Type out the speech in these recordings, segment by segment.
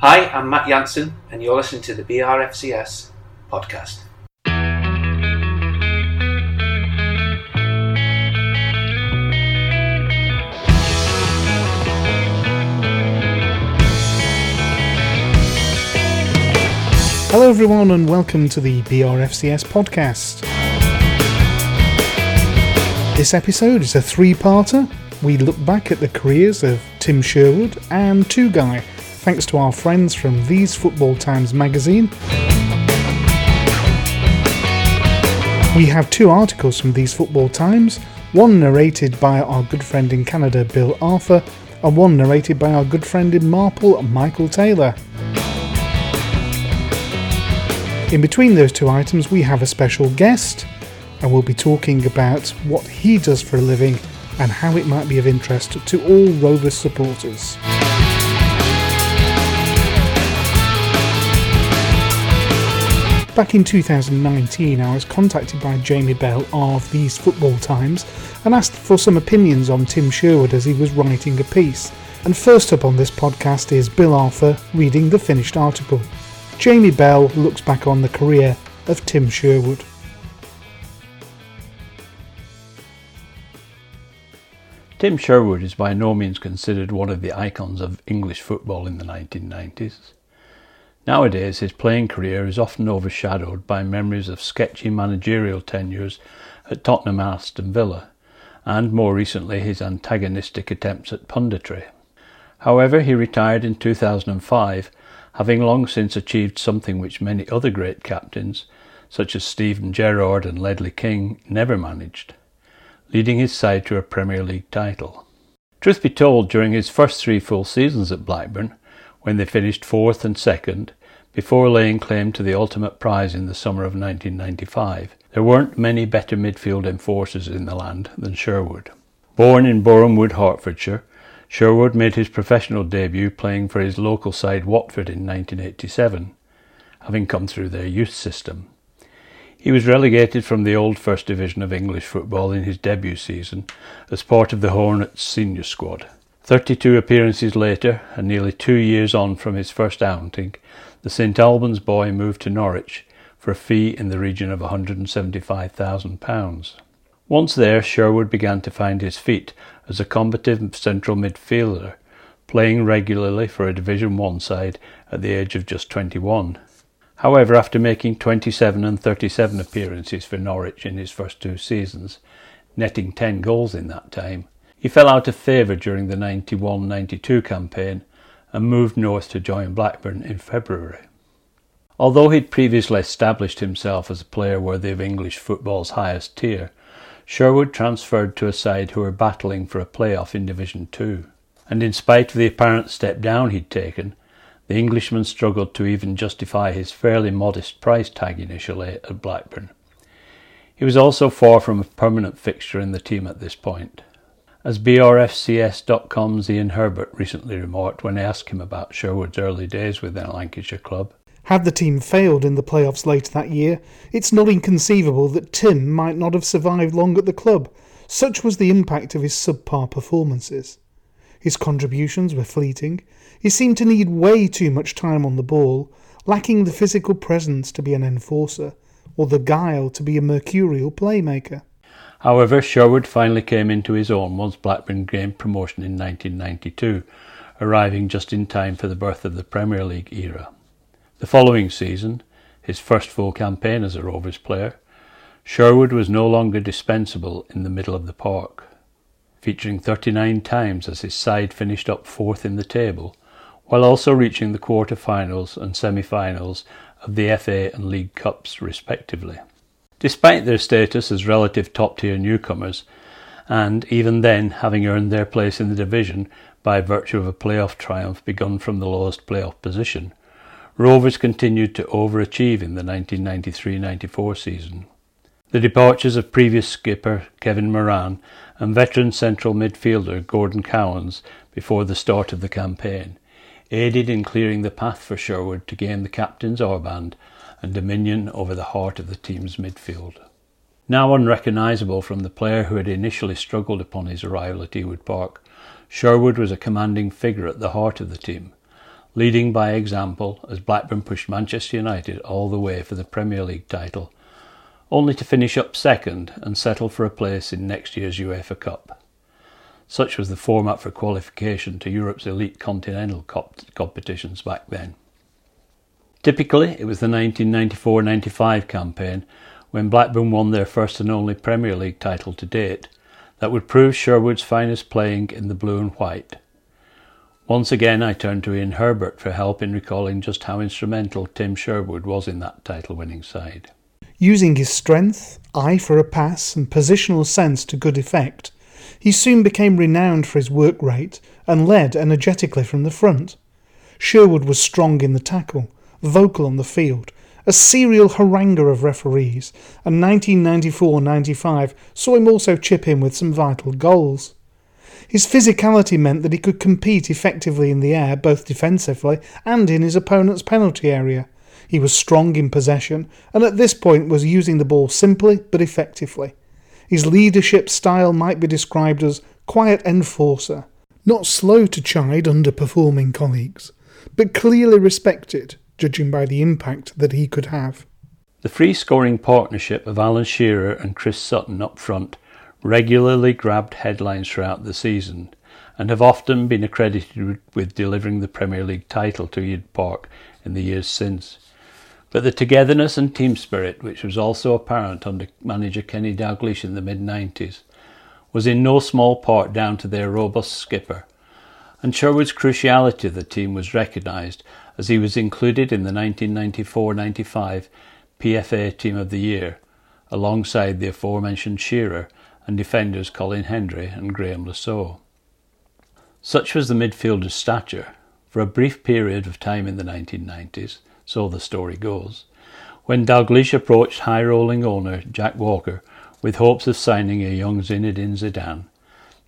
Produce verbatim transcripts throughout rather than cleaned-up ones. Hi, I'm Matt Jansen, and you're listening to the B R F C S podcast. Hello everyone and welcome to the B R F C S podcast. This episode is a three-parter. We look back at the careers of Tim Sherwood and Tugay, thanks to our friends from These Football Times magazine. We have two articles from These Football Times, one narrated by our good friend in Canada, Bill Arthur, and one narrated by our good friend in Marple, Michael Taylor. In between those two items we have a special guest, and we'll be talking about what he does for a living and how it might be of interest to all Rovers supporters. Back in two thousand nineteen I was contacted by Jamie Bell of These Football Times and asked for some opinions on Tim Sherwood as he was writing a piece. And first up on this podcast is Bill Arthur reading the finished article. Jamie Bell looks back on the career of Tim Sherwood. Tim Sherwood is by no means considered one of the icons of English football in the nineteen nineties. Nowadays, his playing career is often overshadowed by memories of sketchy managerial tenures at Tottenham and Aston Villa, and more recently his antagonistic attempts at punditry. However, he retired in two thousand five, having long since achieved something which many other great captains, such as Steven Gerrard and Ledley King, never managed, leading his side to a Premier League title. Truth be told, during his first three full seasons at Blackburn, when they finished fourth and second, before laying claim to the ultimate prize in the summer of nineteen ninety-five, there weren't many better midfield enforcers in the land than Sherwood. Born in Boreham Wood, Hertfordshire, Sherwood made his professional debut playing for his local side Watford in nineteen eighty-seven, having come through their youth system. He was relegated from the old First Division of English football in his debut season as part of the Hornets senior squad. thirty-two appearances later, and nearly two years on from his first outing, the St Albans boy moved to Norwich for a fee in the region of one hundred seventy-five thousand pounds. Once there, Sherwood began to find his feet as a combative central midfielder, playing regularly for a Division one side at the age of just twenty-one. However, after making twenty-seven and thirty-seven appearances for Norwich in his first two seasons, netting ten goals in that time, he fell out of favour during the ninety-one ninety-two campaign and moved north to join Blackburn in February. Although he'd previously established himself as a player worthy of English football's highest tier, Sherwood transferred to a side who were battling for a playoff in Division two, and in spite of the apparent step down he'd taken, the Englishman struggled to even justify his fairly modest price tag initially at Blackburn. He was also far from a permanent fixture in the team at this point. As B R F C S dot com's Ian Herbert recently remarked when I asked him about Sherwood's early days with their Lancashire club, had the team failed in the playoffs later that year, it's not inconceivable that Tim might not have survived long at the club. Such was the impact of his subpar performances. His contributions were fleeting. He seemed to need way too much time on the ball, lacking the physical presence to be an enforcer, or the guile to be a mercurial playmaker. However, Sherwood finally came into his own once Blackburn gained promotion in nineteen ninety-two, arriving just in time for the birth of the Premier League era. The following season, his first full campaign as a Rovers player, Sherwood was no longer dispensable in the middle of the park. Featuring thirty-nine times as his side finished up fourth in the table, while also reaching the quarter-finals and semi-finals of the F A and League Cups respectively. Despite their status as relative top-tier newcomers, and even then having earned their place in the division by virtue of a playoff triumph begun from the lowest playoff position, Rovers continued to overachieve in the nineteen ninety-three ninety-four season. The departures of previous skipper Kevin Moran and veteran central midfielder Gordon Cowans before the start of the campaign aided in clearing the path for Sherwood to gain the captain's armband and dominion over the heart of the team's midfield. Now unrecognisable from the player who had initially struggled upon his arrival at Ewood Park, Sherwood was a commanding figure at the heart of the team, leading by example as Blackburn pushed Manchester United all the way for the Premier League title, only to finish up second and settle for a place in next year's UEFA Cup. Such was the format for qualification to Europe's elite continental comp- competitions back then. Typically, it was the nineteen ninety-four ninety-five campaign, when Blackburn won their first and only Premier League title to date, that would prove Sherwood's finest playing in the blue and white. Once again, I turned to Ian Herbert for help in recalling just how instrumental Tim Sherwood was in that title-winning side. Using his strength, eye for a pass, and positional sense to good effect, he soon became renowned for his work rate and led energetically from the front. Sherwood was strong in the tackle, vocal on the field, a serial haranguer of referees, and nineteen ninety-four ninety-five saw him also chip in with some vital goals. His physicality meant that he could compete effectively in the air, both defensively and in his opponent's penalty area. He was strong in possession, and at this point was using the ball simply but effectively. His leadership style might be described as quiet enforcer, not slow to chide underperforming colleagues, but clearly respected, judging by the impact that he could have. The free-scoring partnership of Alan Shearer and Chris Sutton up front regularly grabbed headlines throughout the season and have often been accredited with delivering the Premier League title to Eid Park in the years since. But the togetherness and team spirit, which was also apparent under manager Kenny Dalglish in the mid-nineties, was in no small part down to their robust skipper, and Sherwood's cruciality of the team was recognised as he was included in the nineteen ninety-four ninety-five P F A Team of the Year, alongside the aforementioned Shearer and defenders Colin Hendry and Graham Lassaugh. Such was the midfielder's stature. For a brief period of time in the nineteen nineties, so the story goes, when Dalglish approached high-rolling owner Jack Walker with hopes of signing a young Zinedine Zidane,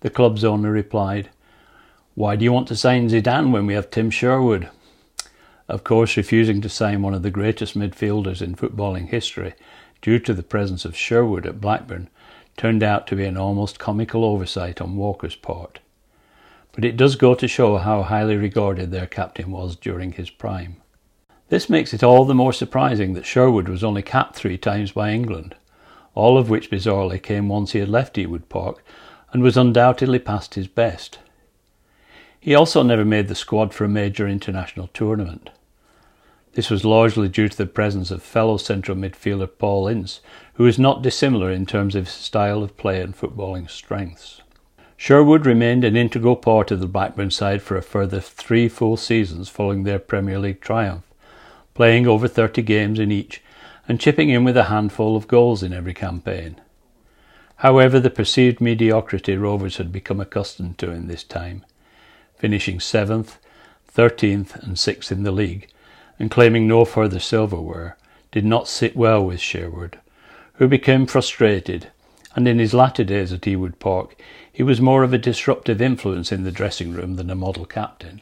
the club's owner replied, "Why do you want to sign Zidane when we have Tim Sherwood?" Of course, refusing to sign one of the greatest midfielders in footballing history due to the presence of Sherwood at Blackburn turned out to be an almost comical oversight on Walker's part. But it does go to show how highly regarded their captain was during his prime. This makes it all the more surprising that Sherwood was only capped three times by England, all of which bizarrely came once he had left Ewood Park and was undoubtedly past his best. He also never made the squad for a major international tournament. This was largely due to the presence of fellow central midfielder Paul Ince, who is not dissimilar in terms of his style of play and footballing strengths. Sherwood remained an integral part of the Blackburn side for a further three full seasons following their Premier League triumph, playing over thirty games in each and chipping in with a handful of goals in every campaign. However, the perceived mediocrity Rovers had become accustomed to in this time, finishing seventh, thirteenth and sixth in the league, and claiming no further silverware, did not sit well with Sherwood, who became frustrated, and in his latter days at Ewood Park, he was more of a disruptive influence in the dressing room than a model captain.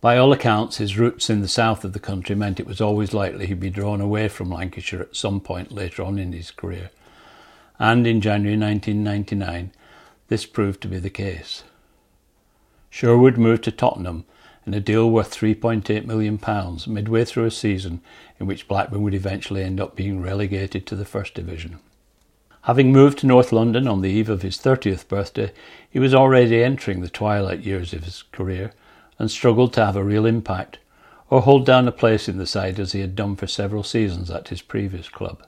By all accounts, his roots in the south of the country meant it was always likely he'd be drawn away from Lancashire at some point later on in his career, and in January nineteen ninety-nine, this proved to be the case. Sherwood moved to Tottenham in a deal worth three point eight million pounds midway through a season in which Blackburn would eventually end up being relegated to the First Division. Having moved to North London on the eve of his thirtieth birthday, he was already entering the twilight years of his career and struggled to have a real impact or hold down a place in the side as he had done for several seasons at his previous club.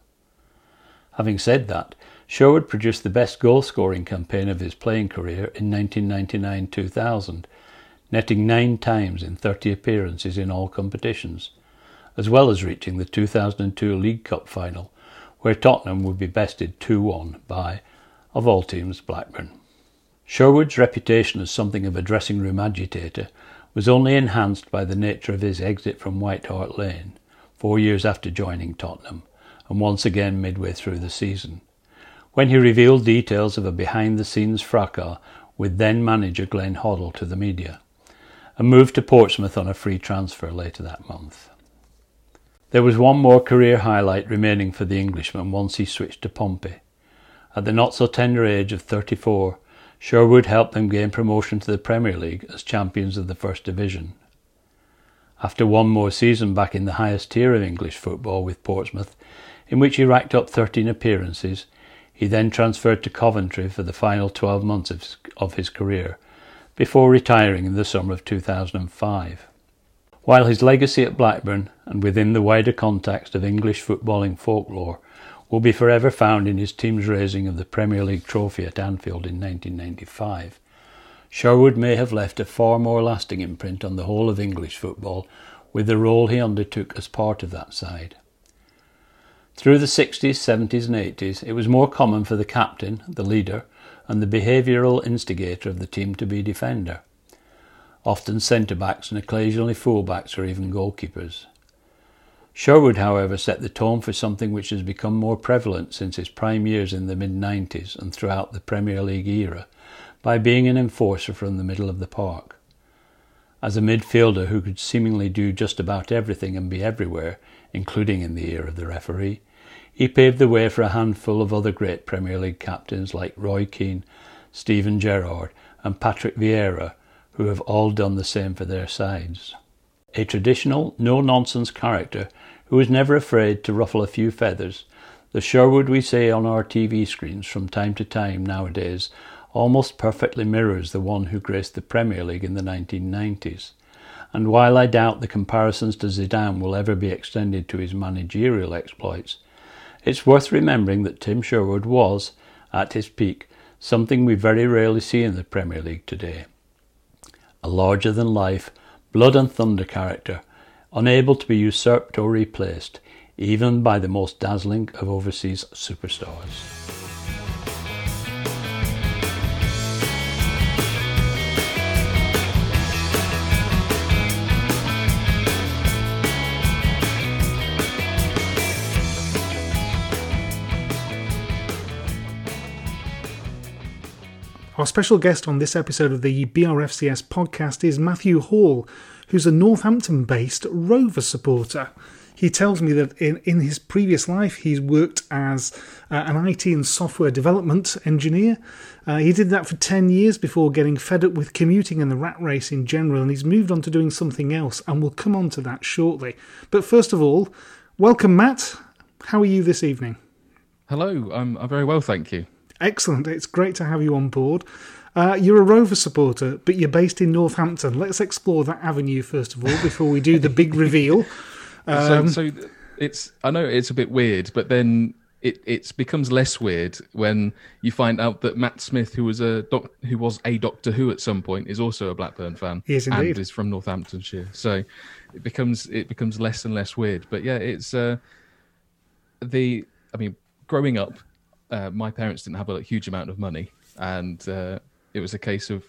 Having said that, Sherwood produced the best goal-scoring campaign of his playing career in nineteen ninety-nine two thousand, netting nine times in thirty appearances in all competitions, as well as reaching the two thousand two League Cup final, where Tottenham would be bested two one by, of all teams, Blackburn. Sherwood's reputation as something of a dressing room agitator was only enhanced by the nature of his exit from White Hart Lane, four years after joining Tottenham, and once again midway through the season, when he revealed details of a behind-the-scenes fracas with then-manager Glenn Hoddle to the media, and moved to Portsmouth on a free transfer later that month. There was one more career highlight remaining for the Englishman once he switched to Pompey. At the not-so-tender age of thirty-four, Sherwood helped them gain promotion to the Premier League as champions of the First Division. after one more season back in the highest tier of English football with Portsmouth, in which he racked up thirteen appearances. He then transferred to Coventry for the final twelve months of, of his career, before retiring in the summer of two thousand five. While his legacy at Blackburn, and within the wider context of English footballing folklore, will be forever found in his team's raising of the Premier League trophy at Anfield in nineteen ninety-five, Sherwood may have left a far more lasting imprint on the whole of English football with the role he undertook as part of that side. Through the sixties, seventies and eighties, it was more common for the captain, the leader, and the behavioural instigator of the team to be defender. Often centre-backs and occasionally full-backs or even goalkeepers. Sherwood, however, set the tone for something which has become more prevalent since his prime years in the mid-nineties and throughout the Premier League era, by being an enforcer from the middle of the park. As a midfielder who could seemingly do just about everything and be everywhere, including in the ear of the referee, he paved the way for a handful of other great Premier League captains like Roy Keane, Steven Gerrard and Patrick Vieira, who have all done the same for their sides. A traditional, no-nonsense character who was never afraid to ruffle a few feathers, the Sherwood we see on our T V screens from time to time nowadays almost perfectly mirrors the one who graced the Premier League in the nineteen nineties, and while I doubt the comparisons to Zidane will ever be extended to his managerial exploits, it's worth remembering that Tim Sherwood was, at his peak, something we very rarely see in the Premier League today. A larger-than-life, blood-and-thunder character, unable to be usurped or replaced, even by the most dazzling of overseas superstars. Our special guest on this episode of the B R F C S podcast is Matthew Hall, who's a Northampton-based Rover supporter. He tells me that in, in his previous life he's worked as uh, an I T and software development engineer. Uh, he did that for ten years before getting fed up with commuting and the rat race in general, and he's moved on to doing something else, and we'll come on to that shortly. But first of all, welcome Matt. How are you this evening? Hello, I'm, I'm very well, thank you. Excellent. It's great to have you on board. Uh, you're a Rover supporter, but you're based in Northampton. Let's explore that avenue, first of all, before we do the big reveal. Um, so, so it's I know it's a bit weird, but then it, it becomes less weird when you find out that Matt Smith, who was a doc, who was a Doctor Who at some point, is also a Blackburn fan. He is indeed. And is from Northamptonshire. So it becomes it becomes less and less weird. But yeah, it's uh, the... I mean, growing up, Uh, my parents didn't have a huge amount of money, and uh, it was a case of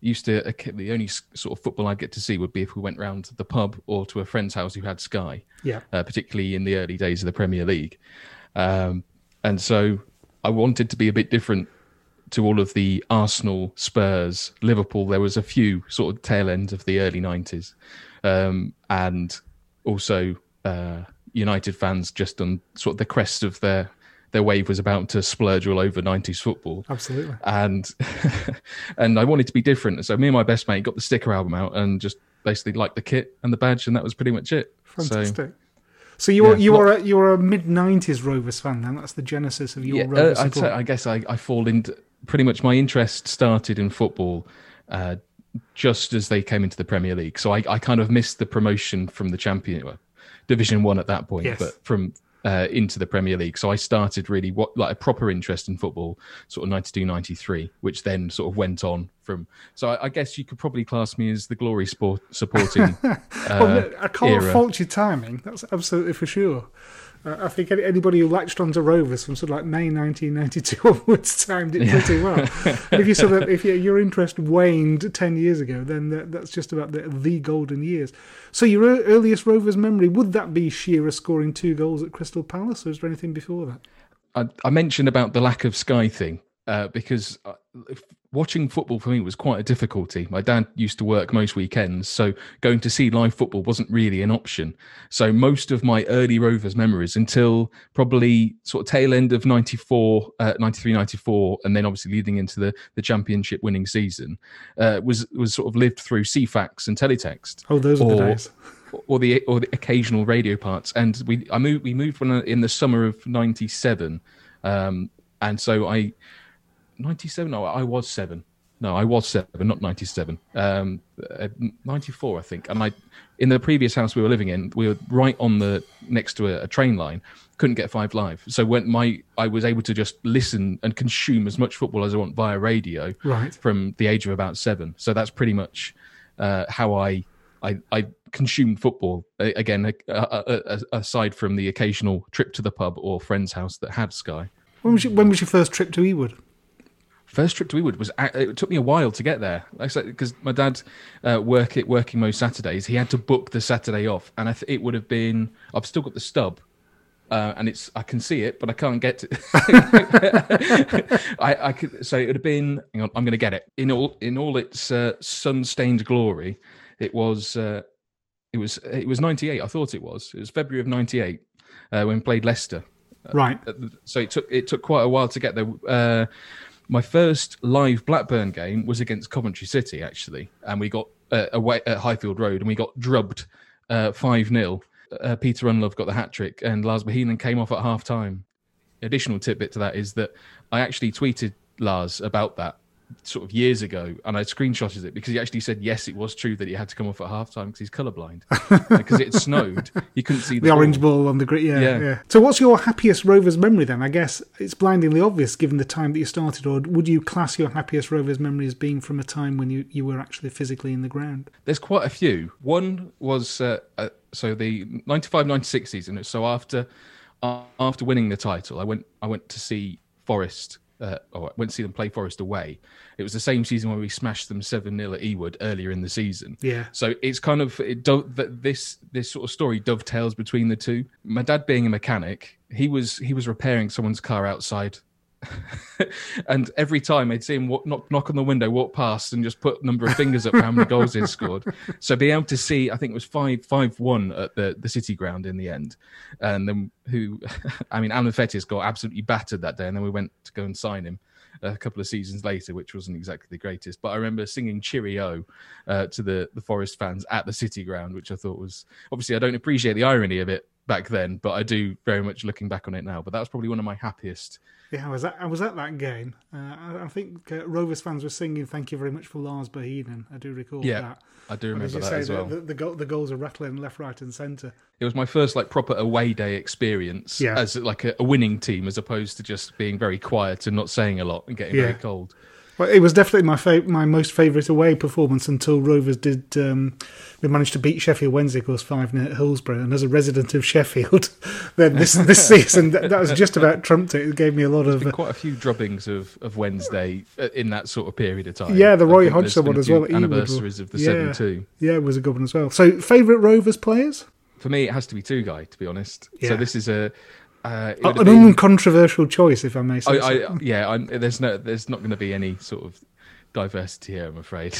used to a kid, the only sort of football I'd get to see would be if we went round to the pub or to a friend's house who had Sky, yeah, uh, particularly in the early days of the Premier League. Um, and so I wanted to be a bit different to all of the Arsenal, Spurs, Liverpool. There was a few sort of tail end of the early nineties, um, and also uh, United fans just on sort of the crest of their their wave was about to splurge all over nineties football. Absolutely. And and I wanted to be different. So me and my best mate got the sticker album out and just basically liked the kit and the badge, and that was pretty much it. Fantastic. So, so you yeah, are you lot... are a, you are a mid-nineties Rovers fan then? That's the genesis of your yeah, Rovers uh, support. I guess I, I fall into... Pretty much my interest started in football uh, just as they came into the Premier League. So I, I kind of missed the promotion from the champion... Well, Division One at that point, yes. But from... Uh, into the Premier League. So I started really what like a proper interest in football sort of ninety-two, ninety-three, which then sort of went on from... So I, I guess you could probably class me as the glory sport supporting uh, well, I can't era. Fault your timing. That's absolutely for sure. Uh, I think anybody who latched onto Rovers from sort of like May nineteen ninety-two onwards timed it pretty well. But if you sort of, if you, your interest waned ten years ago, then that, that's just about the, the golden years. So your earliest Rovers memory, would that be Shearer scoring two goals at Crystal Palace, or is there anything before that? I, I mentioned about the lack of Sky thing uh, because watching football for me was quite a difficulty. My dad used to work most weekends, so going to see live football wasn't really an option. So most of my early Rovers memories until probably sort of tail end of ninety-four, uh, ninety-three, ninety-four, and then obviously leading into the, the championship winning season uh, was was sort of lived through C FAX and Teletext. Oh, those or, are the days. or the or the occasional radio parts. And we I moved we moved when, in the summer of ninety-seven, um, and so I ninety-seven. No, I was seven. No, I was seven, not ninety-seven. Um, ninety-four, I think. And I, in the previous house we were living in, we were right on the next to a, a train line. Couldn't get Five Live, so when my I was able to just listen and consume as much football as I want via radio, right, from the age of about seven. So that's pretty much uh, how I, I I consumed football. Again, aside from the occasional trip to the pub or friend's house that had Sky. When was your, when was your first trip to Ewood? First trip to Ewood was, it took me a while to get there, because my dad uh, work it working most Saturdays. He had to book the Saturday off, and I th- it would have been. I've still got the stub, uh, and it's I can see it, but I can't get it. I, I could, so it would have been. Hang on, I'm going to get it in all in all its uh, sun-stained glory. It was uh, it was it was ninety-eight. I thought it was. It was February of ninety-eight uh, when we played Leicester. Right. Uh, so it took it took quite a while to get there. Uh, My first live Blackburn game was against Coventry City, actually, and we got uh, away at Highfield Road, and we got drubbed five nil. Uh, Peter Unlove got the hat-trick, and Lars Bohinen came off at half-time. Additional tidbit to that is that I actually tweeted Lars about that sort of years ago, and I screenshotted it because he actually said, yes, it was true that he had to come off at half-time because he's colourblind. Because it had snowed. You couldn't see the, the orange ball on the grid. Yeah, yeah. yeah. So what's your happiest Rovers memory then? I guess it's blindingly obvious given the time that you started, or would you class your happiest Rovers memory as being from a time when you, you were actually physically in the ground? There's quite a few. One was, uh, uh, so the ninety-five ninety-six season, so after uh, after winning the title, I went I went to see Forest Uh, oh, I went to see them play Forest away. It was the same season where we smashed them seven nil at Ewood earlier in the season. Yeah. So it's kind of it do, this this sort of story dovetails between the two. My dad being a mechanic, he was he was repairing someone's car outside, and every time I'd see him walk, knock knock on the window, walk past, and just put number of fingers up for how many goals he'd scored. So being able to see, I think it was five five one at the the City Ground in the end, and then. Who, I mean, Alan Fettis got absolutely battered that day, and then we went to go and sign him a couple of seasons later, which wasn't exactly the greatest. But I remember singing Cheerio uh, to the, the Forest fans at the City Ground, which I thought was... Obviously, I don't appreciate the irony of it back then, but I do very much looking back on it now. But that was probably one of my happiest. Yeah, I was at, I was at that game. Uh, I, I think uh, Rovers fans were singing Thank You Very Much for Lars Bohinen. I do recall yeah, that. Yeah, I do remember that say, as well. The, the, the, goal, the goals are rattling left, right and centre. It was my first like proper away day experience yeah. as like a, a winning team, as opposed to just being very quiet and not saying a lot and getting yeah. very cold. Well, it was definitely my fa- my most favourite away performance until Rovers did um, we managed to beat Sheffield Wednesday, of course, five nil at Hillsborough. And as a resident of Sheffield, then this this season that, that was just about trumped it. It gave me a lot There's of been quite a few drubbings of, of Wednesday in that sort of period of time. Yeah, the Roy Hodgson one as well. Anniversaries of the yeah, seven two. Yeah, it was a good one as well. So, favourite Rovers players? For me, it has to be Tugay, to be honest. Yeah. So this is a. Uh, oh, an been, uncontroversial choice, if I may say. I, I, yeah, I'm, there's no, there's not going to be any sort of diversity here, I'm afraid.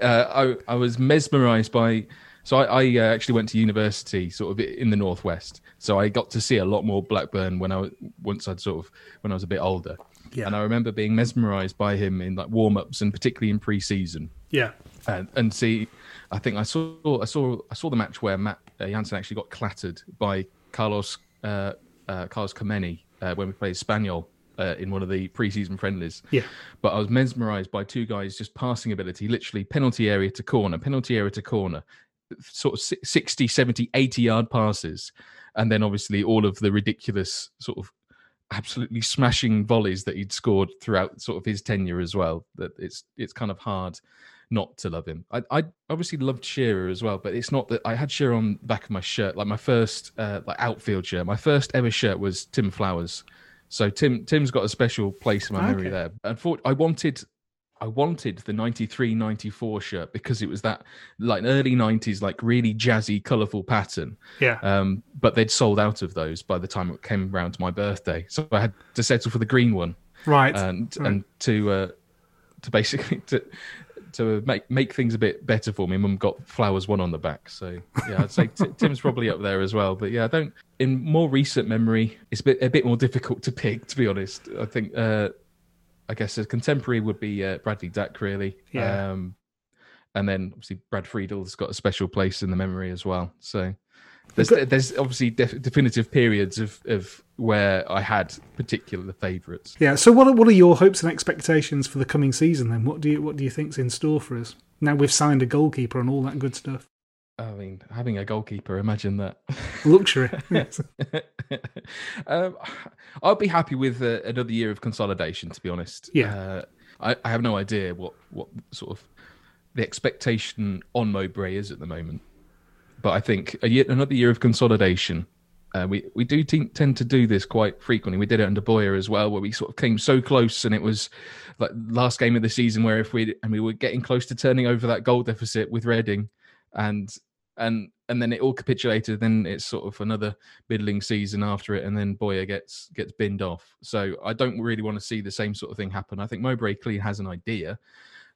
uh, I, I was mesmerised by. So I, I actually went to university, sort of in the northwest. So I got to see a lot more Blackburn when I once I'd sort of when I was a bit older. Yeah. And I remember being mesmerised by him in like warm-ups and particularly in pre-season. Yeah. And, and see, I think I saw I saw I saw the match where Matt Jansen actually got clattered by Carlos. Uh, uh, Carlos Comeni uh, when we played Espanyol uh, in one of the pre-season friendlies. Yeah. But I was mesmerised by two guys just passing ability, literally penalty area to corner, penalty area to corner, sort of sixty, seventy, eighty yard passes. And then obviously all of the ridiculous sort of absolutely smashing volleys that he'd scored throughout sort of his tenure as well. That it's it's kind of hard not to love him. I, I obviously loved Shearer as well, but it's not that I had Shearer on the back of my shirt. Like my first uh, like outfield shirt, my first ever shirt was Tim Flowers. So Tim Tim's got a special place in my memory okay. there. Unfortunately, I wanted I wanted the ninety-three ninety-four shirt because it was that like early nineties, like really jazzy, colourful pattern. Yeah. Um, but they'd sold out of those by the time it came around to my birthday, so I had to settle for the green one. Right. And right. and to uh, to basically to. to make make things a bit better for me, Mum got Flowers one on the back. So yeah, I'd say t- Tim's probably up there as well. But yeah, I don't. In more recent memory, it's a bit a bit more difficult to pick. To be honest, I think uh, I guess a contemporary would be uh, Bradley Dack, really. Yeah. Um, And then obviously Brad Friedel's got a special place in the memory as well. So there's got- there's obviously def- definitive periods of, of where I had particular favourites. Yeah. So what are, what are your hopes and expectations for the coming season then? What do you what do you think's in store for us? Now we've signed a goalkeeper and all that good stuff. I mean, having a goalkeeper, imagine that. Luxury. Yes. um, I'll be happy with uh, another year of consolidation, to be honest. Yeah. Uh, I, I have no idea what, what sort of the expectation on Mowbray is at the moment. But I think a year, another year of consolidation. Uh, we, we do t- tend to do this quite frequently. We did it under Boyer as well, where we sort of came so close, and it was like last game of the season where if we and we were getting close to turning over that goal deficit with Reading, and and and then it all capitulated. Then it's sort of another middling season after it, and then Boyer gets gets binned off. So I don't really want to see the same sort of thing happen. I think Mowbray clearly has an idea,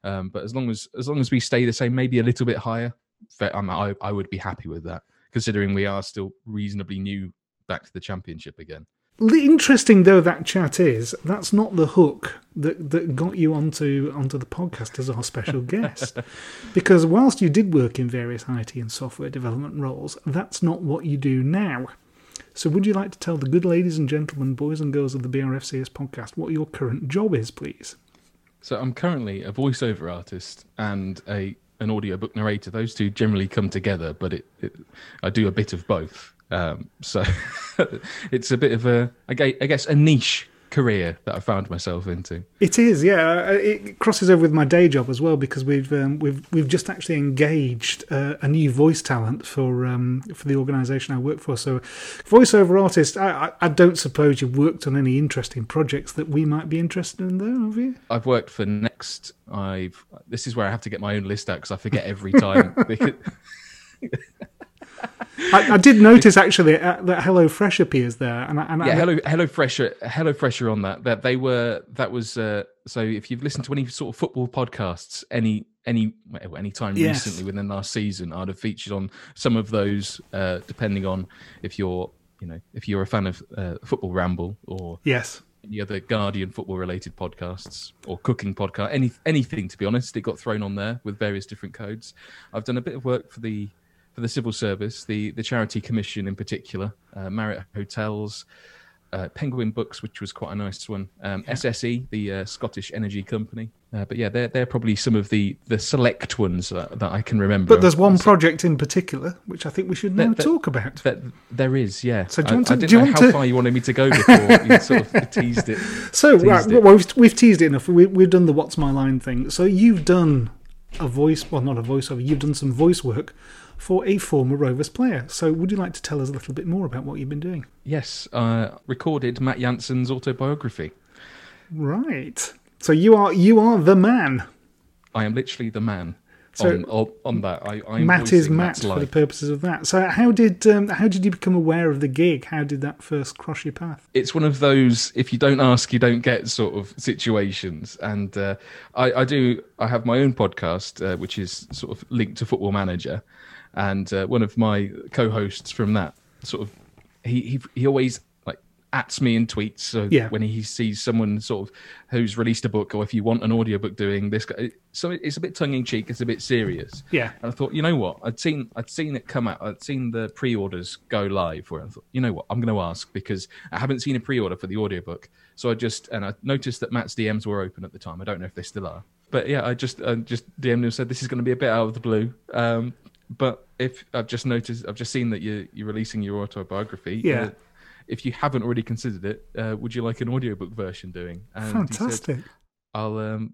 um, but as long as as long as we stay the same, maybe a little bit higher, I'm, I I would be happy with that, considering we are still reasonably new back to the Championship again. Interesting though that chat is, that's not the hook that, that got you onto onto the podcast as our special guest. Because whilst you did work in various I T and software development roles, that's not what you do now. So would you like to tell the good ladies and gentlemen, boys and girls of the B R F C S podcast, what your current job is, please? So I'm currently a voiceover artist and a an audiobook narrator. Those two generally come together, but it, it I do a bit of both. Um, so it's a bit of a, I guess, a niche career that I found myself into. It is, yeah. It crosses over with my day job as well, because we've um, we've we've just actually engaged uh, a new voice talent for um, for the organisation I work for. So, voiceover artist. I, I, I don't suppose you've worked on any interesting projects that we might be interested in, though, have you? I've worked for Next. I've. This is where I have to get my own list out because I forget every time. I, I did notice actually uh, that HelloFresh appears there, and, I, and yeah, I, Hello HelloFresh, HelloFresh on that. That they were that was uh, so. If you've listened to any sort of football podcasts, any any any time yes. recently within last season, I'd have featured on some of those, uh, depending on if you're you know if you're a fan of uh, Football Ramble or yes. any other Guardian football related podcasts or cooking podcast, any anything to be honest. It got thrown on there with various different codes. I've done a bit of work for the. For the civil service, the, the Charity Commission in particular, uh, Marriott Hotels, uh, Penguin Books, which was quite a nice one, um, yeah. S S E, the uh, Scottish Energy Company. Uh, but yeah, they're they're probably some of the, the select ones that, that I can remember. But there's one project in particular which I think we should now there, there, talk about. There, there is, yeah. So do you want to, I, I didn't do you know want how to... far you wanted me to go before you sort of teased it. So teased right, it. Well, we've, we've teased it enough. We, we've done the What's My Line thing. So you've done a voice, well, not a voiceover. You've done some voice work for a former Rovers player. So would you like to tell us a little bit more about what you've been doing? Yes, I uh, recorded Matt Jansen's autobiography. Right. So you are you are the man. I am literally the man so on, on, on that. I, I'm Matt is Matt for life. The purposes of that. So how did um, how did you become aware of the gig? How did that first cross your path? It's one of those if you don't ask, you don't get sort of situations. And uh, I, I do. I have my own podcast, uh, which is sort of linked to Football Manager. And uh, one of my co-hosts from that sort of, he he, he always like ats me in tweets. So yeah. when he sees someone sort of who's released a book, or if you want an audiobook doing this, so it's a bit tongue in cheek. It's a bit serious. Yeah. And I thought, you know what? I'd seen I'd seen it come out. I'd seen the pre-orders go live. Where I thought, you know what? I'm going to ask because I haven't seen a pre-order for the audiobook. So I just and I noticed that Matt's D Ms were open at the time. I don't know if they still are, but yeah, I just I just D M'd him and said this is going to be a bit out of the blue. Um, But if I've just noticed, I've just seen that you're, you're releasing your autobiography. Yeah. Uh, if you haven't already considered it, uh, would you like an audiobook version doing? And fantastic. He said, I'll. Um,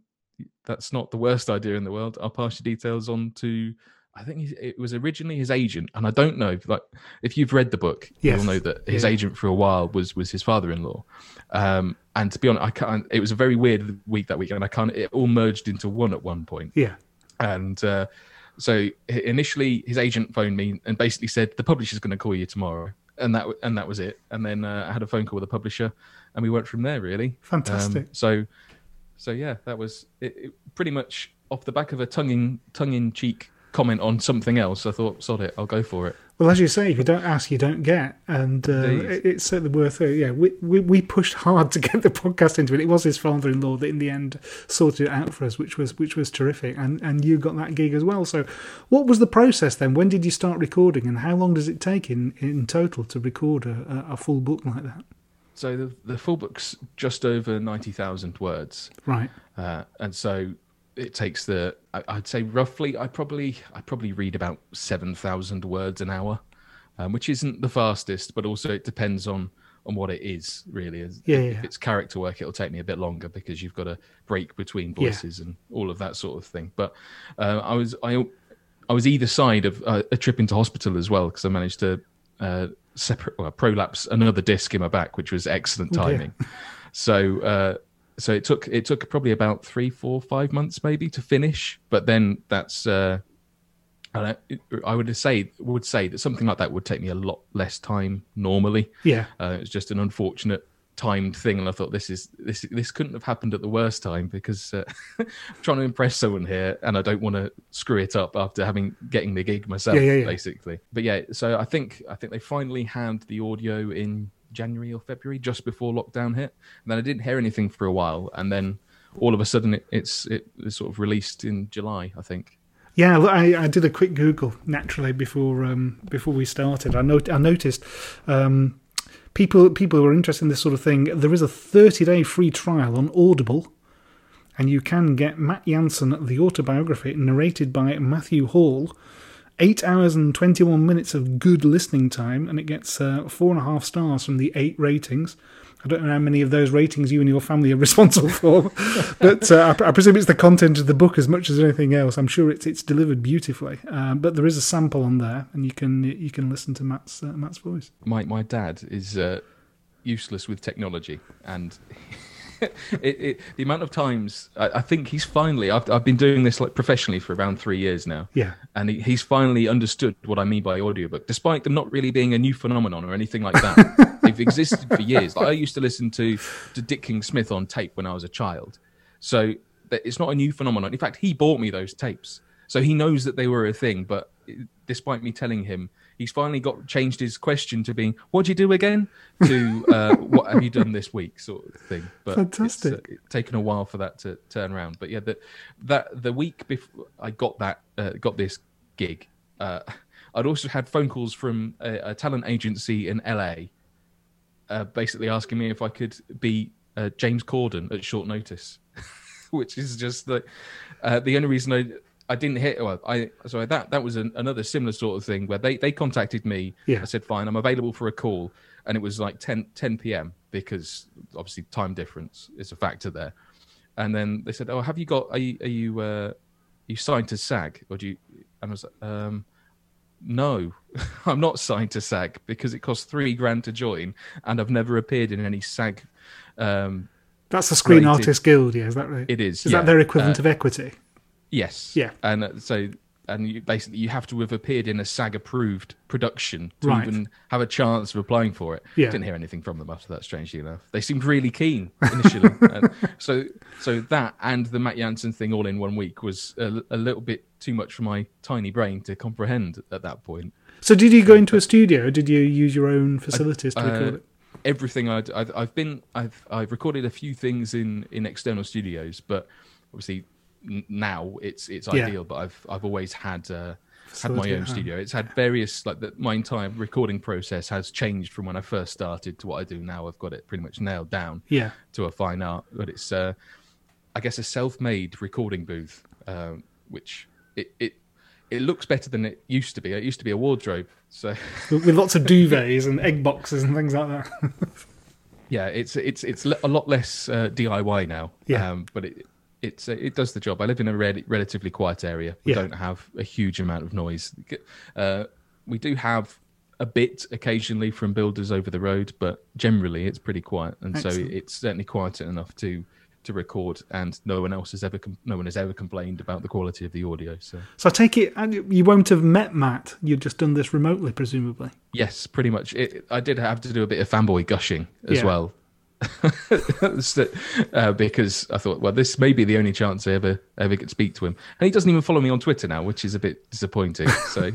that's not the worst idea in the world. I'll pass your details on to. I think it was originally his agent, and I don't know. Like, if you've read the book, yes. you'll know that his yeah. agent for a while was was his father-in-law. Um, and to be honest, I can't. It was a very weird week that week, and I can't. It all merged into one at one point. Yeah. And. Uh, So initially, his agent phoned me and basically said the publisher's going to call you tomorrow, and that and that was it. And then uh, I had a phone call with the publisher, and we went from there. Really fantastic. Um, so, so yeah, that was it, it pretty much off the back of a tongue in tongue in cheek comment on something else, I thought, sod it, I'll go for it. Well, as you say, if you don't ask, you don't get, and uh, it, it's certainly worth it. Yeah, we, we we pushed hard to get the podcast into it. It was his father-in-law that, in the end, sorted it out for us, which was which was terrific. And and you got that gig as well. So, what was the process then? When did you start recording, and how long does it take in, in total to record a, a full book like that? So the the full book's just over ninety thousand words, right? Uh, and so. It takes the, I'd say roughly, I probably I probably read about seven thousand words an hour, um, which isn't the fastest, but also it depends on, on what it is, really. Yeah, if yeah. it's character work, it'll take me a bit longer because you've got to break between voices yeah. and all of that sort of thing. But uh, I was I, I was either side of uh, a trip into hospital as well, because I managed to uh, separate, well, prolapse another disc in my back, which was excellent timing. Oh, yeah. So... Uh, So it took it took probably about three, four, five months maybe to finish. But then that's uh, I, don't, I would say would say that something like that would take me a lot less time normally. Yeah, uh, it was just an unfortunate timed thing, and I thought this is this this couldn't have happened at the worst time because uh, I'm trying to impress someone here, and I don't want to screw it up after having getting the gig myself, yeah, yeah, yeah. basically. But yeah, so I think I think they finally had the audio in January or February, just before lockdown hit, and then I didn't hear anything for a while, and then all of a sudden it, it's it was sort of released in July, I think. Yeah, I, I did a quick Google naturally before um, before we started. I not, I noticed um, people people who are interested in this sort of thing. There is a thirty day free trial on Audible, and you can get Matt Jansen, the autobiography, narrated by Matthew Hall. Eight hours and twenty-one minutes of good listening time, and it gets uh, four and a half stars from the eight ratings. I don't know how many of those ratings you and your family are responsible for, but uh, I, I presume it's the content of the book as much as anything else. I'm sure it's it's delivered beautifully, uh, but there is a sample on there, and you can you can listen to Matt's uh, Matt's voice. My my dad is uh, useless with technology, and. It, it, the amount of times I, I think he's finally I've, I've been doing this like professionally for around three years now, yeah, and he, he's finally understood what I mean by audiobook, despite them not really being a new phenomenon or anything like that. They've existed for years. Like, I used to listen to, to Dick King Smith on tape when I was a child, so it's not a new phenomenon. In fact, he bought me those tapes, so he knows that they were a thing. But despite me telling him, he's finally got changed his question to being, "What do you do again?" to uh, "What have you done this week?" sort of thing. But fantastic. It's, uh, it's taken a while for that to turn around. But yeah, that that the week before I got that uh, got this gig, uh, I'd also had phone calls from a, a talent agency in L A, uh, basically asking me if I could be uh, James Corden at short notice, which is just the uh, the only reason I. I didn't hit. Well, I so that that was an, another similar sort of thing where they, they contacted me. Yeah. I said, "Fine, I'm available for a call," and it was like ten p.m. because obviously time difference is a factor there. And then they said, "Oh, have you got? Are you are you, uh, you signed to SAG or do you?" And I was like, um, "No, I'm not signed to SAG because it costs three grand to join, and I've never appeared in any SAG." Um, That's the Screen Artists Guild, yeah, is that right? It is. Is yeah. that their equivalent uh, of Equity? Yes. Yeah. And so, and you basically you have to have appeared in a SAG-approved production to right. even have a chance of applying for it. Yeah. Didn't hear anything from them after that. Strangely enough, they seemed really keen initially. and so, so that and the Matt Jansen thing all in one week was a, a little bit too much for my tiny brain to comprehend at that point. So, did you go into a studio? Did you use your own facilities I, to record uh, it? Everything. I'd, I've, I've been. I've. I've recorded a few things in in external studios, but obviously. Now it's it's yeah. ideal, but I've I've always had uh, had my own studio. It's had various like the, my entire recording process has changed from when I first started to what I do now. I've got it pretty much nailed down. Yeah. To a fine art, but it's uh, I guess a self-made recording booth, uh, which it, it it looks better than it used to be. It used to be a wardrobe, so with lots of duvets and egg boxes and things like that. yeah, it's it's it's a lot less uh, D I Y now. Yeah, um, but it. It's it does the job. I live in a re- relatively quiet area. We yeah. don't have a huge amount of noise. Uh, we do have a bit occasionally from builders over the road, but generally it's pretty quiet. And Excellent. So it's certainly quiet enough to to record. And no one else has ever com- no one has ever complained about the quality of the audio. So, so I take it you won't have met Matt. You've just done this remotely, presumably. Yes, pretty much. It, I did have to do a bit of fanboy gushing as yeah. well. uh, because I thought, well, this may be the only chance I ever ever could speak to him, and he doesn't even follow me on Twitter now, which is a bit disappointing. So,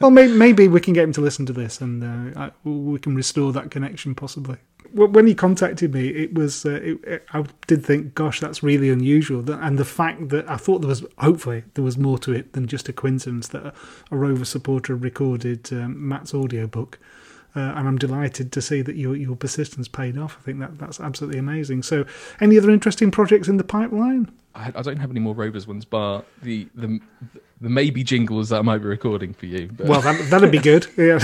well, maybe, maybe we can get him to listen to this, and uh, I, we can restore that connection possibly. When he contacted me, it was uh, it, it, I did think, gosh, that's really unusual, and the fact that I thought there was hopefully there was more to it than just a coincidence that a, a Rover supporter recorded um, Matt's audiobook. Uh, and I'm delighted to see that your your persistence paid off. I think that, that's absolutely amazing. So, any other interesting projects in the pipeline? I, I don't have any more Rovers ones, bar the the, the maybe jingles that I might be recording for you. But. Well, that, that'd be good. Yeah.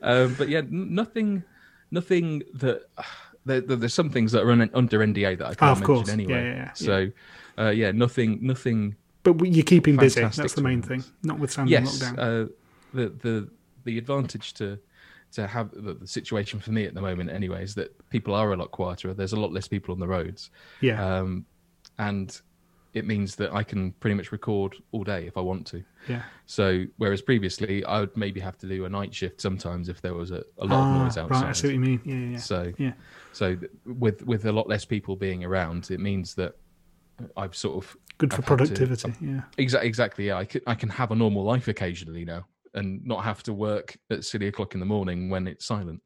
um, but yeah, nothing, nothing that uh, there, there's some things that are un, under N D A that I can't oh, mention course. Anyway. Yeah, yeah, so, yeah. Uh, yeah, nothing, nothing. But you're keeping busy. That's the main thing. Notwithstanding yes, lockdown. Yes, uh, the the. The advantage to to have the, the situation for me at the moment, anyway, is that people are a lot quieter. There's a lot less people on the roads, yeah, um, and it means that I can pretty much record all day if I want to. Yeah. So whereas previously I would maybe have to do a night shift sometimes if there was a, a lot ah, of noise outside. Right, I see what you mean. Yeah, yeah. So yeah. So with with a lot less people being around, it means that I've sort of good for I've productivity. To, yeah. Exactly. Exactly. Yeah. I can I can have a normal life occasionally now. And not have to work at silly o'clock in the morning when it's silent,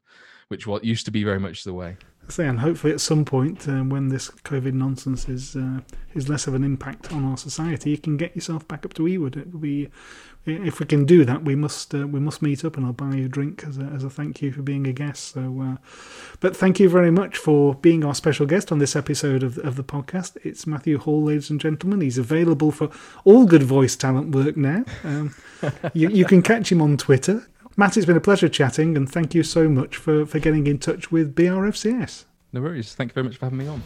which what used to be very much the way. And hopefully, at some point, uh, when this COVID nonsense is uh, is less of an impact on our society, you can get yourself back up to Ewood. It will be, if we can do that, we must uh, we must meet up, and I'll buy you a drink as a, as a thank you for being a guest. So, uh, but thank you very much for being our special guest on this episode of of the podcast. It's Matthew Hall, ladies and gentlemen. He's available for all good voice talent work now. Um, you, you can catch him on Twitter. Matt, it's been a pleasure chatting, and thank you so much for, for getting in touch with B R F C S. No worries. Thank you very much for having me on.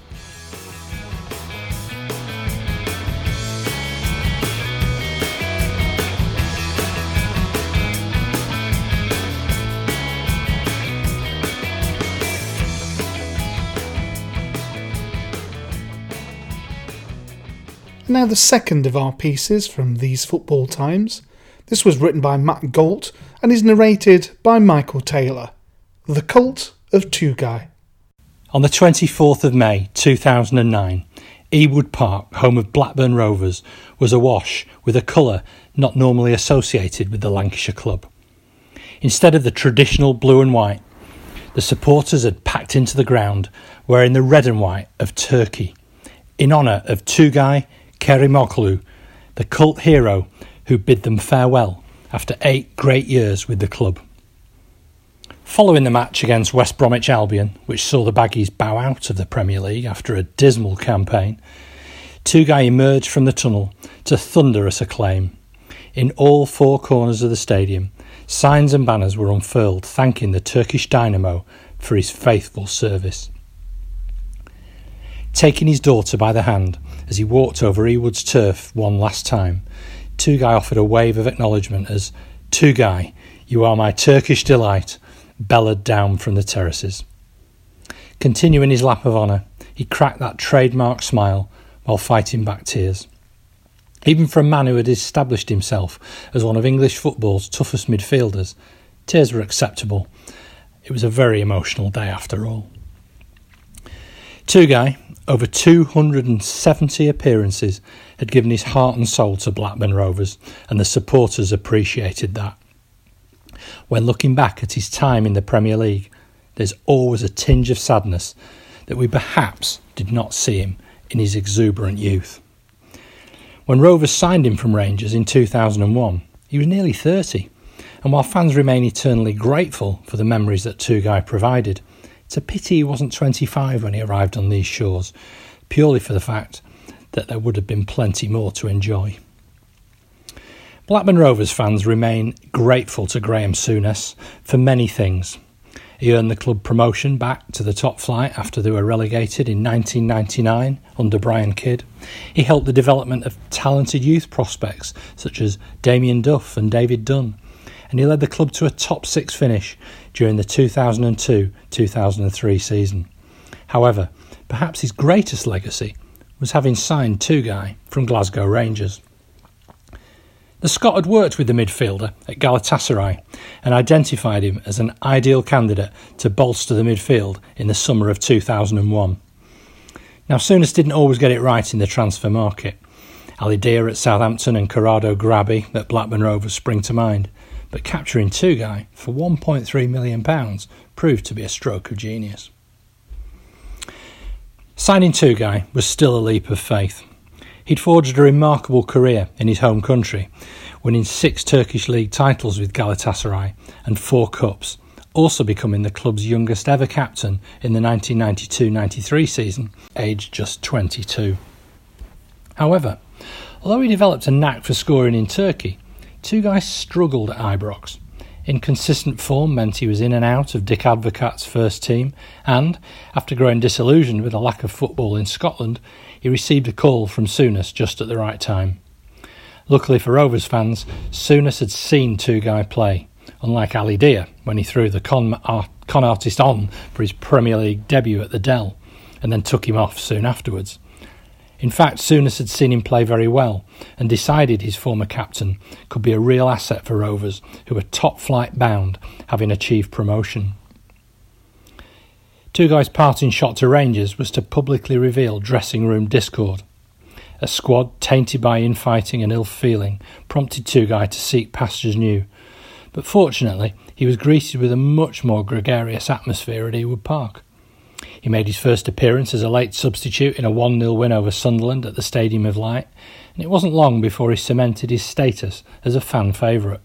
Now the second of our pieces from These Football Times. This was written by Matt Galt and is narrated by Michael Taylor. The Cult of Tugay. On the twenty-fourth of May two thousand nine, Ewood Park, home of Blackburn Rovers, was awash with a colour not normally associated with the Lancashire club. Instead of the traditional blue and white, the supporters had packed into the ground wearing the red and white of Turkey, in honour of Tugay Kerimoglu, the cult hero who bid them farewell after eight great years with the club. Following the match against West Bromwich Albion, which saw the Baggies bow out of the Premier League after a dismal campaign, Tugay emerged from the tunnel to thunderous acclaim. In all four corners of the stadium, signs and banners were unfurled thanking the Turkish dynamo for his faithful service. Taking his daughter by the hand as he walked over Ewood's turf one last time, Tugay offered a wave of acknowledgement as Tugay, you are my Turkish delight, bellowed down from the terraces. Continuing his lap of honour, he cracked that trademark smile while fighting back tears. Even for a man who had established himself as one of English football's toughest midfielders, tears were acceptable. It was a very emotional day after all. Tugay, over two hundred seventy appearances, had given his heart and soul to Blackburn Rovers, and the supporters appreciated that. When looking back at his time in the Premier League, there's always a tinge of sadness that we perhaps did not see him in his exuberant youth. When Rovers signed him from Rangers in two thousand one, he was nearly thirty, and while fans remain eternally grateful for the memories that Tugay provided, it's a pity he wasn't twenty-five when he arrived on these shores, purely for the fact that there would have been plenty more to enjoy. Blackburn Rovers fans remain grateful to Graham Souness for many things. He earned the club promotion back to the top flight after they were relegated in nineteen ninety-nine under Brian Kidd. He helped the development of talented youth prospects such as Damien Duff and David Dunn, and he led the club to a top six finish during the two thousand two to two thousand three season. However, perhaps his greatest legacy was having signed Tugay from Glasgow Rangers. The Scot had worked with the midfielder at Galatasaray and identified him as an ideal candidate to bolster the midfield in the summer of two thousand one. Now, Souness didn't always get it right in the transfer market. Ali Dia at Southampton and Corrado Grabbi at Blackburn Rovers spring to mind, but capturing Tugay for one point three million pounds proved to be a stroke of genius. Signing Tugay was still a leap of faith. He'd forged a remarkable career in his home country, winning six Turkish league titles with Galatasaray and four cups, also becoming the club's youngest ever captain in the nineteen ninety-two ninety-three season, aged just twenty-two. However, although he developed a knack for scoring in Turkey, Tugay struggled at Ibrox. Inconsistent form meant he was in and out of Dick Advocat's first team, and, after growing disillusioned with a lack of football in Scotland, he received a call from Souness just at the right time. Luckily for Rovers fans, Souness had seen Tugay play, unlike Ali Dia when he threw the con, art, con artist on for his Premier League debut at the Dell, and then took him off soon afterwards. In fact, Souness had seen him play very well and decided his former captain could be a real asset for Rovers, who were top flight bound, having achieved promotion. Tugay's parting shot to Rangers was to publicly reveal dressing room discord. A squad tainted by infighting and ill-feeling prompted Tugay to seek pastures new, but fortunately he was greeted with a much more gregarious atmosphere at Ewood Park. He made his first appearance as a late substitute in a one nil win over Sunderland at the Stadium of Light, and it wasn't long before he cemented his status as a fan favourite.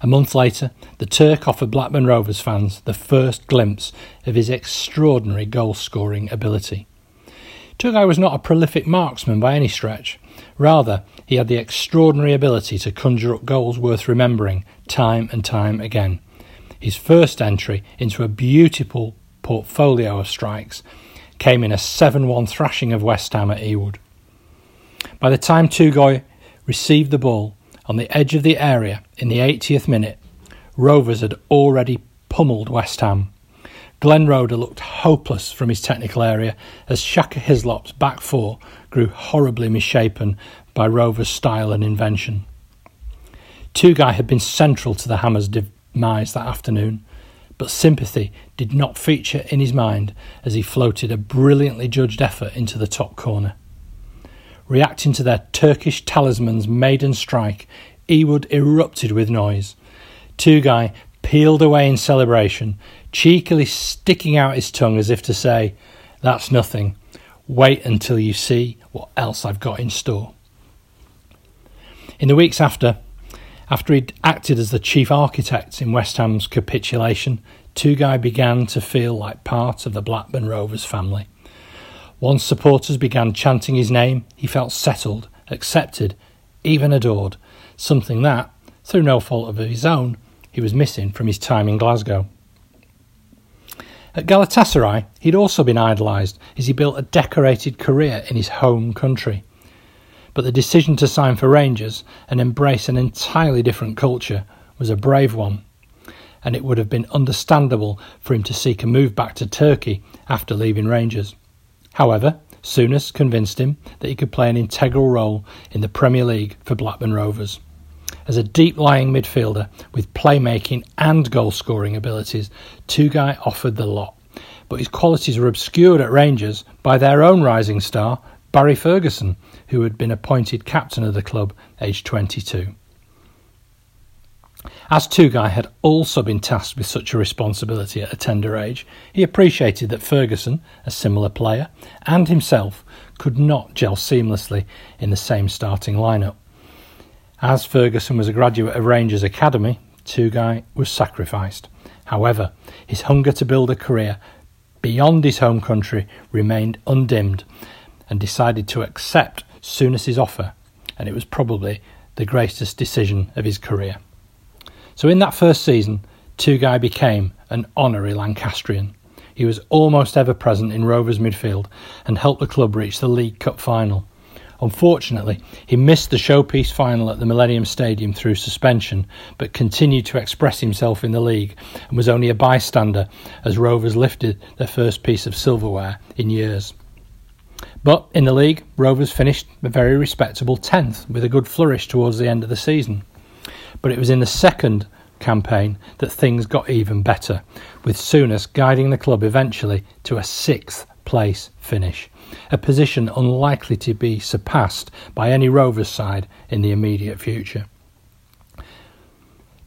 A month later, the Turk offered Blackburn Rovers fans the first glimpse of his extraordinary goal-scoring ability. Tugay was not a prolific marksman by any stretch. Rather, he had the extraordinary ability to conjure up goals worth remembering time and time again. His first entry into a beautiful portfolio of strikes came in a seven one thrashing of West Ham at Ewood. By the time Tugay received the ball on the edge of the area in the eightieth minute, Rovers had already pummeled West Ham. Glenn Roeder looked hopeless from his technical area as Shaka Hislop's back four grew horribly misshapen by Rovers' style and invention. Tugay had been central to the Hammers' div- Mize that afternoon, but sympathy did not feature in his mind as he floated a brilliantly judged effort into the top corner. Reacting to their Turkish talisman's maiden strike, Ewood erupted with noise. Tugay peeled away in celebration, cheekily sticking out his tongue as if to say, "That's nothing. Wait until you see what else I've got in store." In the weeks after, After he'd acted as the chief architect in West Ham's capitulation, Tugay began to feel like part of the Blackburn Rovers family. Once supporters began chanting his name, he felt settled, accepted, even adored, something that, through no fault of his own, he was missing from his time in Glasgow. At Galatasaray, he'd also been idolised as he built a decorated career in his home country. But the decision to sign for Rangers and embrace an entirely different culture was a brave one, and it would have been understandable for him to seek a move back to Turkey after leaving Rangers. However, Souness convinced him that he could play an integral role in the Premier League for Blackburn Rovers. As a deep-lying midfielder with playmaking and goal-scoring abilities, Tugay offered the lot, but his qualities were obscured at Rangers by their own rising star, Barry Ferguson, who had been appointed captain of the club, aged twenty-two. As Tugay had also been tasked with such a responsibility at a tender age, he appreciated that Ferguson, a similar player, and himself could not gel seamlessly in the same starting lineup. As Ferguson was a graduate of Rangers Academy, Tugay was sacrificed. However, his hunger to build a career beyond his home country remained undimmed, and decided to accept Souness's offer, and it was probably the greatest decision of his career. So in that first season, Tugay became an honorary Lancastrian. He was almost ever present in Rovers midfield and helped the club reach the League Cup final. Unfortunately, he missed the showpiece final at the Millennium Stadium through suspension, but continued to express himself in the league and was only a bystander as Rovers lifted their first piece of silverware in years. But in the league, Rovers finished a very respectable tenth with a good flourish towards the end of the season. But it was in the second campaign that things got even better, with Souness guiding the club eventually to a sixth place finish, a position unlikely to be surpassed by any Rovers side in the immediate future.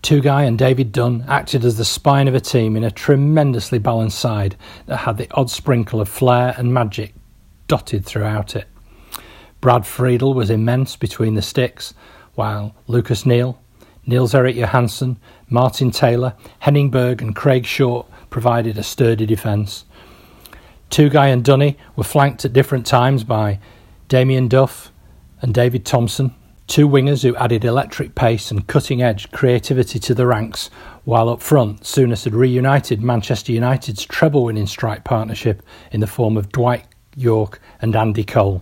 Tugay and David Dunn acted as the spine of a team in a tremendously balanced side that had the odd sprinkle of flair and magic dotted throughout it. Brad Friedel was immense between the sticks, while Lucas Neal, Nils-Erik Johansson, Martin Taylor, Henning Berg and Craig Short provided a sturdy defence. Tugay and Dunny were flanked at different times by Damien Duff and David Thompson, two wingers who added electric pace and cutting-edge creativity to the ranks, while up front, Souness had reunited Manchester United's treble-winning strike partnership in the form of Dwight York and Andy Cole.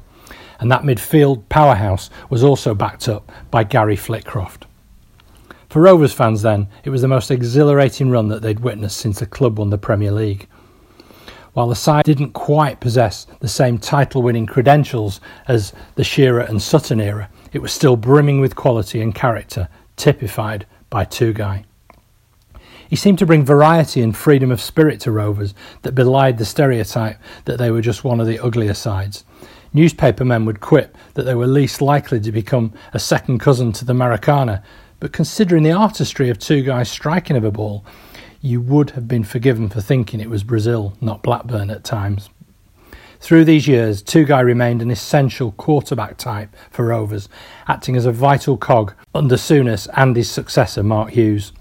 And that midfield powerhouse was also backed up by Gary Flitcroft. For Rovers fans then, it was the most exhilarating run that they'd witnessed since the club won the Premier League. While the side didn't quite possess the same title-winning credentials as the Shearer and Sutton era, it was still brimming with quality and character, typified by Tugay. He seemed to bring variety and freedom of spirit to Rovers that belied the stereotype that they were just one of the uglier sides. Newspaper men would quip that they were least likely to become a second cousin to the Maracana, but considering the artistry of Tugay's striking of a ball, you would have been forgiven for thinking it was Brazil, not Blackburn at times. Through these years, Tugay remained an essential quarterback type for Rovers, acting as a vital cog under Souness and his successor, Mark Hughes.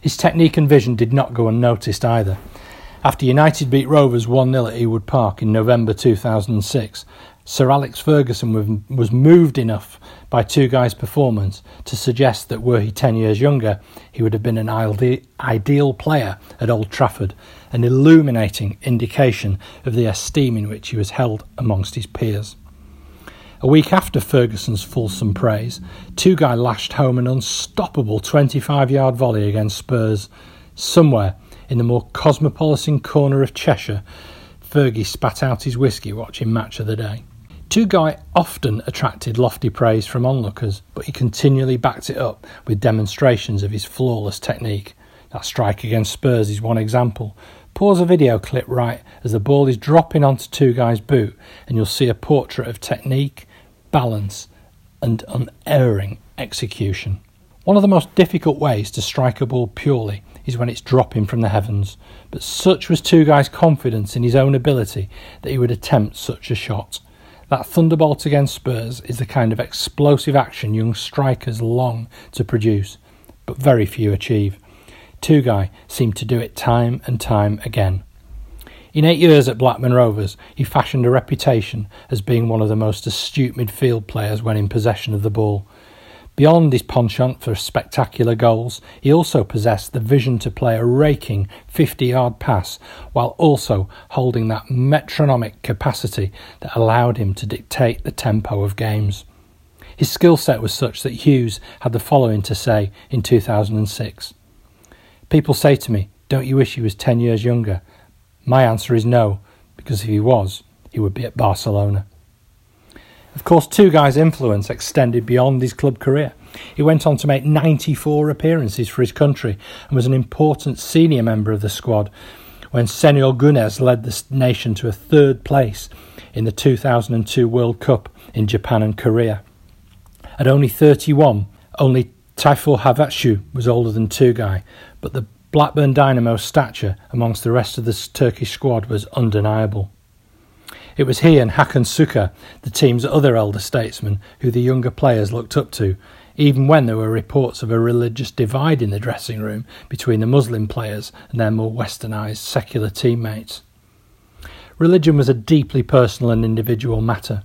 His technique and vision did not go unnoticed either. After United beat Rovers one nil at Ewood Park in November two thousand six, Sir Alex Ferguson was moved enough by Tugay's performance to suggest that were he ten years younger, he would have been an ideal player at Old Trafford, an illuminating indication of the esteem in which he was held amongst his peers. A week after Ferguson's fulsome praise, Tugay lashed home an unstoppable twenty-five-yard volley against Spurs. Somewhere in the more cosmopolitan corner of Cheshire, Fergie spat out his whiskey watching Match of the Day. Tugay often attracted lofty praise from onlookers, but he continually backed it up with demonstrations of his flawless technique. That strike against Spurs is one example. Pause a video clip right as the ball is dropping onto Tugay's boot and you'll see a portrait of technique, balance and unerring execution. One of the most difficult ways to strike a ball purely is when it's dropping from the heavens, but such was Tugay's confidence in his own ability that he would attempt such a shot. That thunderbolt against Spurs is the kind of explosive action young strikers long to produce, but very few achieve. Tugay seemed to do it time and time again. In eight years at Blackburn Rovers, he fashioned a reputation as being one of the most astute midfield players when in possession of the ball. Beyond his penchant for spectacular goals, he also possessed the vision to play a raking fifty-yard pass while also holding that metronomic capacity that allowed him to dictate the tempo of games. His skill set was such that Hughes had the following to say in two thousand six. "People say to me, don't you wish he was ten years younger? My answer is no, because if he was, he would be at Barcelona." Of course, Tugay's influence extended beyond his club career. He went on to make ninety-four appearances for his country and was an important senior member of the squad when Senor Gunes led the nation to a third place in the two thousand two World Cup in Japan and Korea. At only thirty-one, only Taifor Havasu was older than Tugay, but the Blackburn Dynamo's stature amongst the rest of the Turkish squad was undeniable. It was he and Hakan Suker, the team's other elder statesman, who the younger players looked up to, even when there were reports of a religious divide in the dressing room between the Muslim players and their more westernised secular teammates. Religion was a deeply personal and individual matter.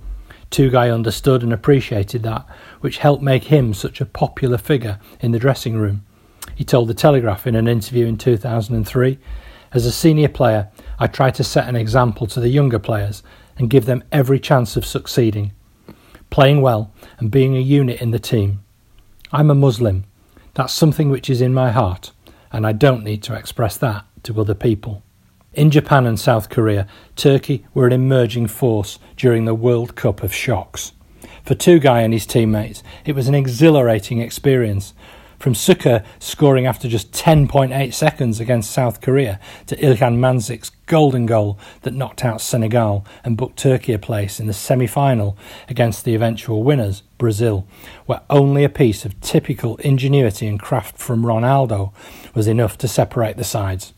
Tugay understood and appreciated that, which helped make him such a popular figure in the dressing room. He told The Telegraph in an interview in two thousand three, "As a senior player, I try to set an example to the younger players and give them every chance of succeeding, playing well and being a unit in the team. I'm a Muslim. That's something which is in my heart, and I don't need to express that to other people." In Japan and South Korea, Turkey were an emerging force during the World Cup of shocks. For Tugay and his teammates, it was an exhilarating experience. From Suker scoring after just ten point eight seconds against South Korea to İlhan Mansız's golden goal that knocked out Senegal and booked Turkey a place in the semi-final against the eventual winners, Brazil, where only a piece of typical ingenuity and craft from Ronaldo was enough to separate the sides.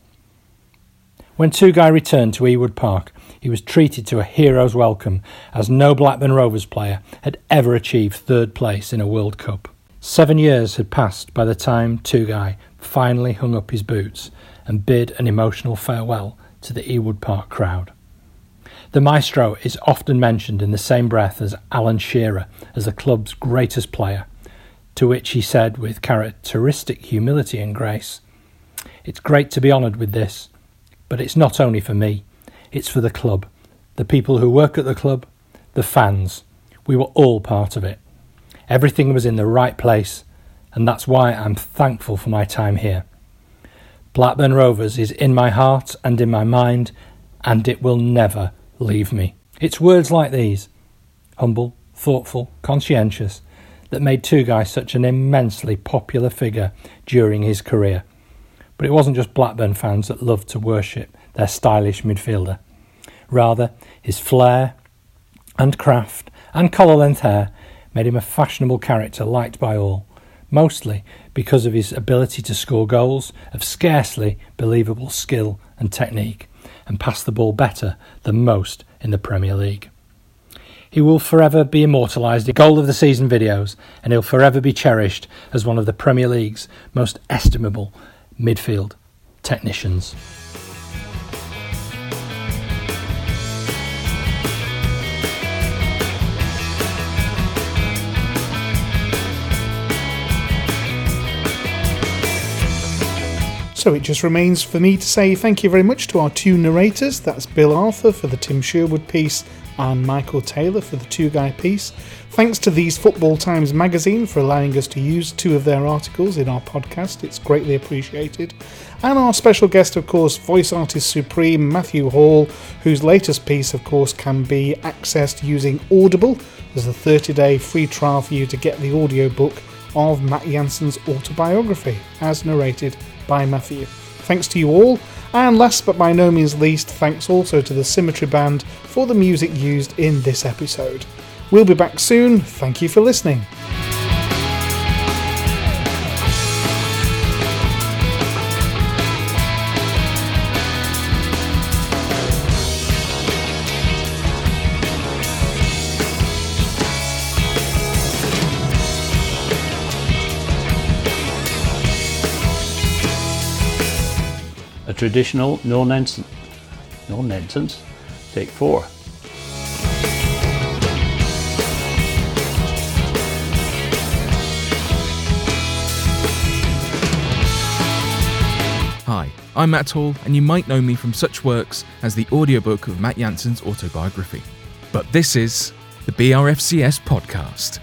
When Tugay returned to Ewood Park, he was treated to a hero's welcome, as no Blackburn Rovers player had ever achieved third place in a World Cup. Seven years had passed by the time Tugay finally hung up his boots and bid an emotional farewell to the Ewood Park crowd. The maestro is often mentioned in the same breath as Alan Shearer as the club's greatest player, to which he said with characteristic humility and grace, "It's great to be honoured with this, but it's not only for me, it's for the club, the people who work at the club, the fans. We were all part of it. Everything was in the right place, and that's why I'm thankful for my time here. Blackburn Rovers is in my heart and in my mind, and it will never leave me." It's words like these, humble, thoughtful, conscientious, that made Tugay such an immensely popular figure during his career. But it wasn't just Blackburn fans that loved to worship their stylish midfielder. Rather, his flair and craft and collar-length hair made him a fashionable character liked by all, mostly because of his ability to score goals of scarcely believable skill and technique, and pass the ball better than most in the Premier League. He will forever be immortalised in goal of the season videos, and he'll forever be cherished as one of the Premier League's most estimable midfield technicians. So it just remains for me to say thank you very much to our two narrators. That's Bill Arthur for the Tim Sherwood piece and Michael Taylor for the Tugay piece. Thanks to These Football Times magazine for allowing us to use two of their articles in our podcast. It's greatly appreciated. And our special guest, of course, voice artist supreme Matthew Hall, whose latest piece, of course, can be accessed using Audible. There's a thirty-day free trial for you to get the audiobook of Matt Jansen's autobiography, as narrated by Matthew. Thanks to you all, and last but by no means least, thanks also to the Symmetry Band for the music used in this episode. We'll be back soon. Thank you for listening. Traditional no nonsense. No nonsense. Take four. Hi, I'm Matt Hall, and you might know me from such works as the audiobook of Matt Jansen's autobiography. But this is the B R F C S podcast.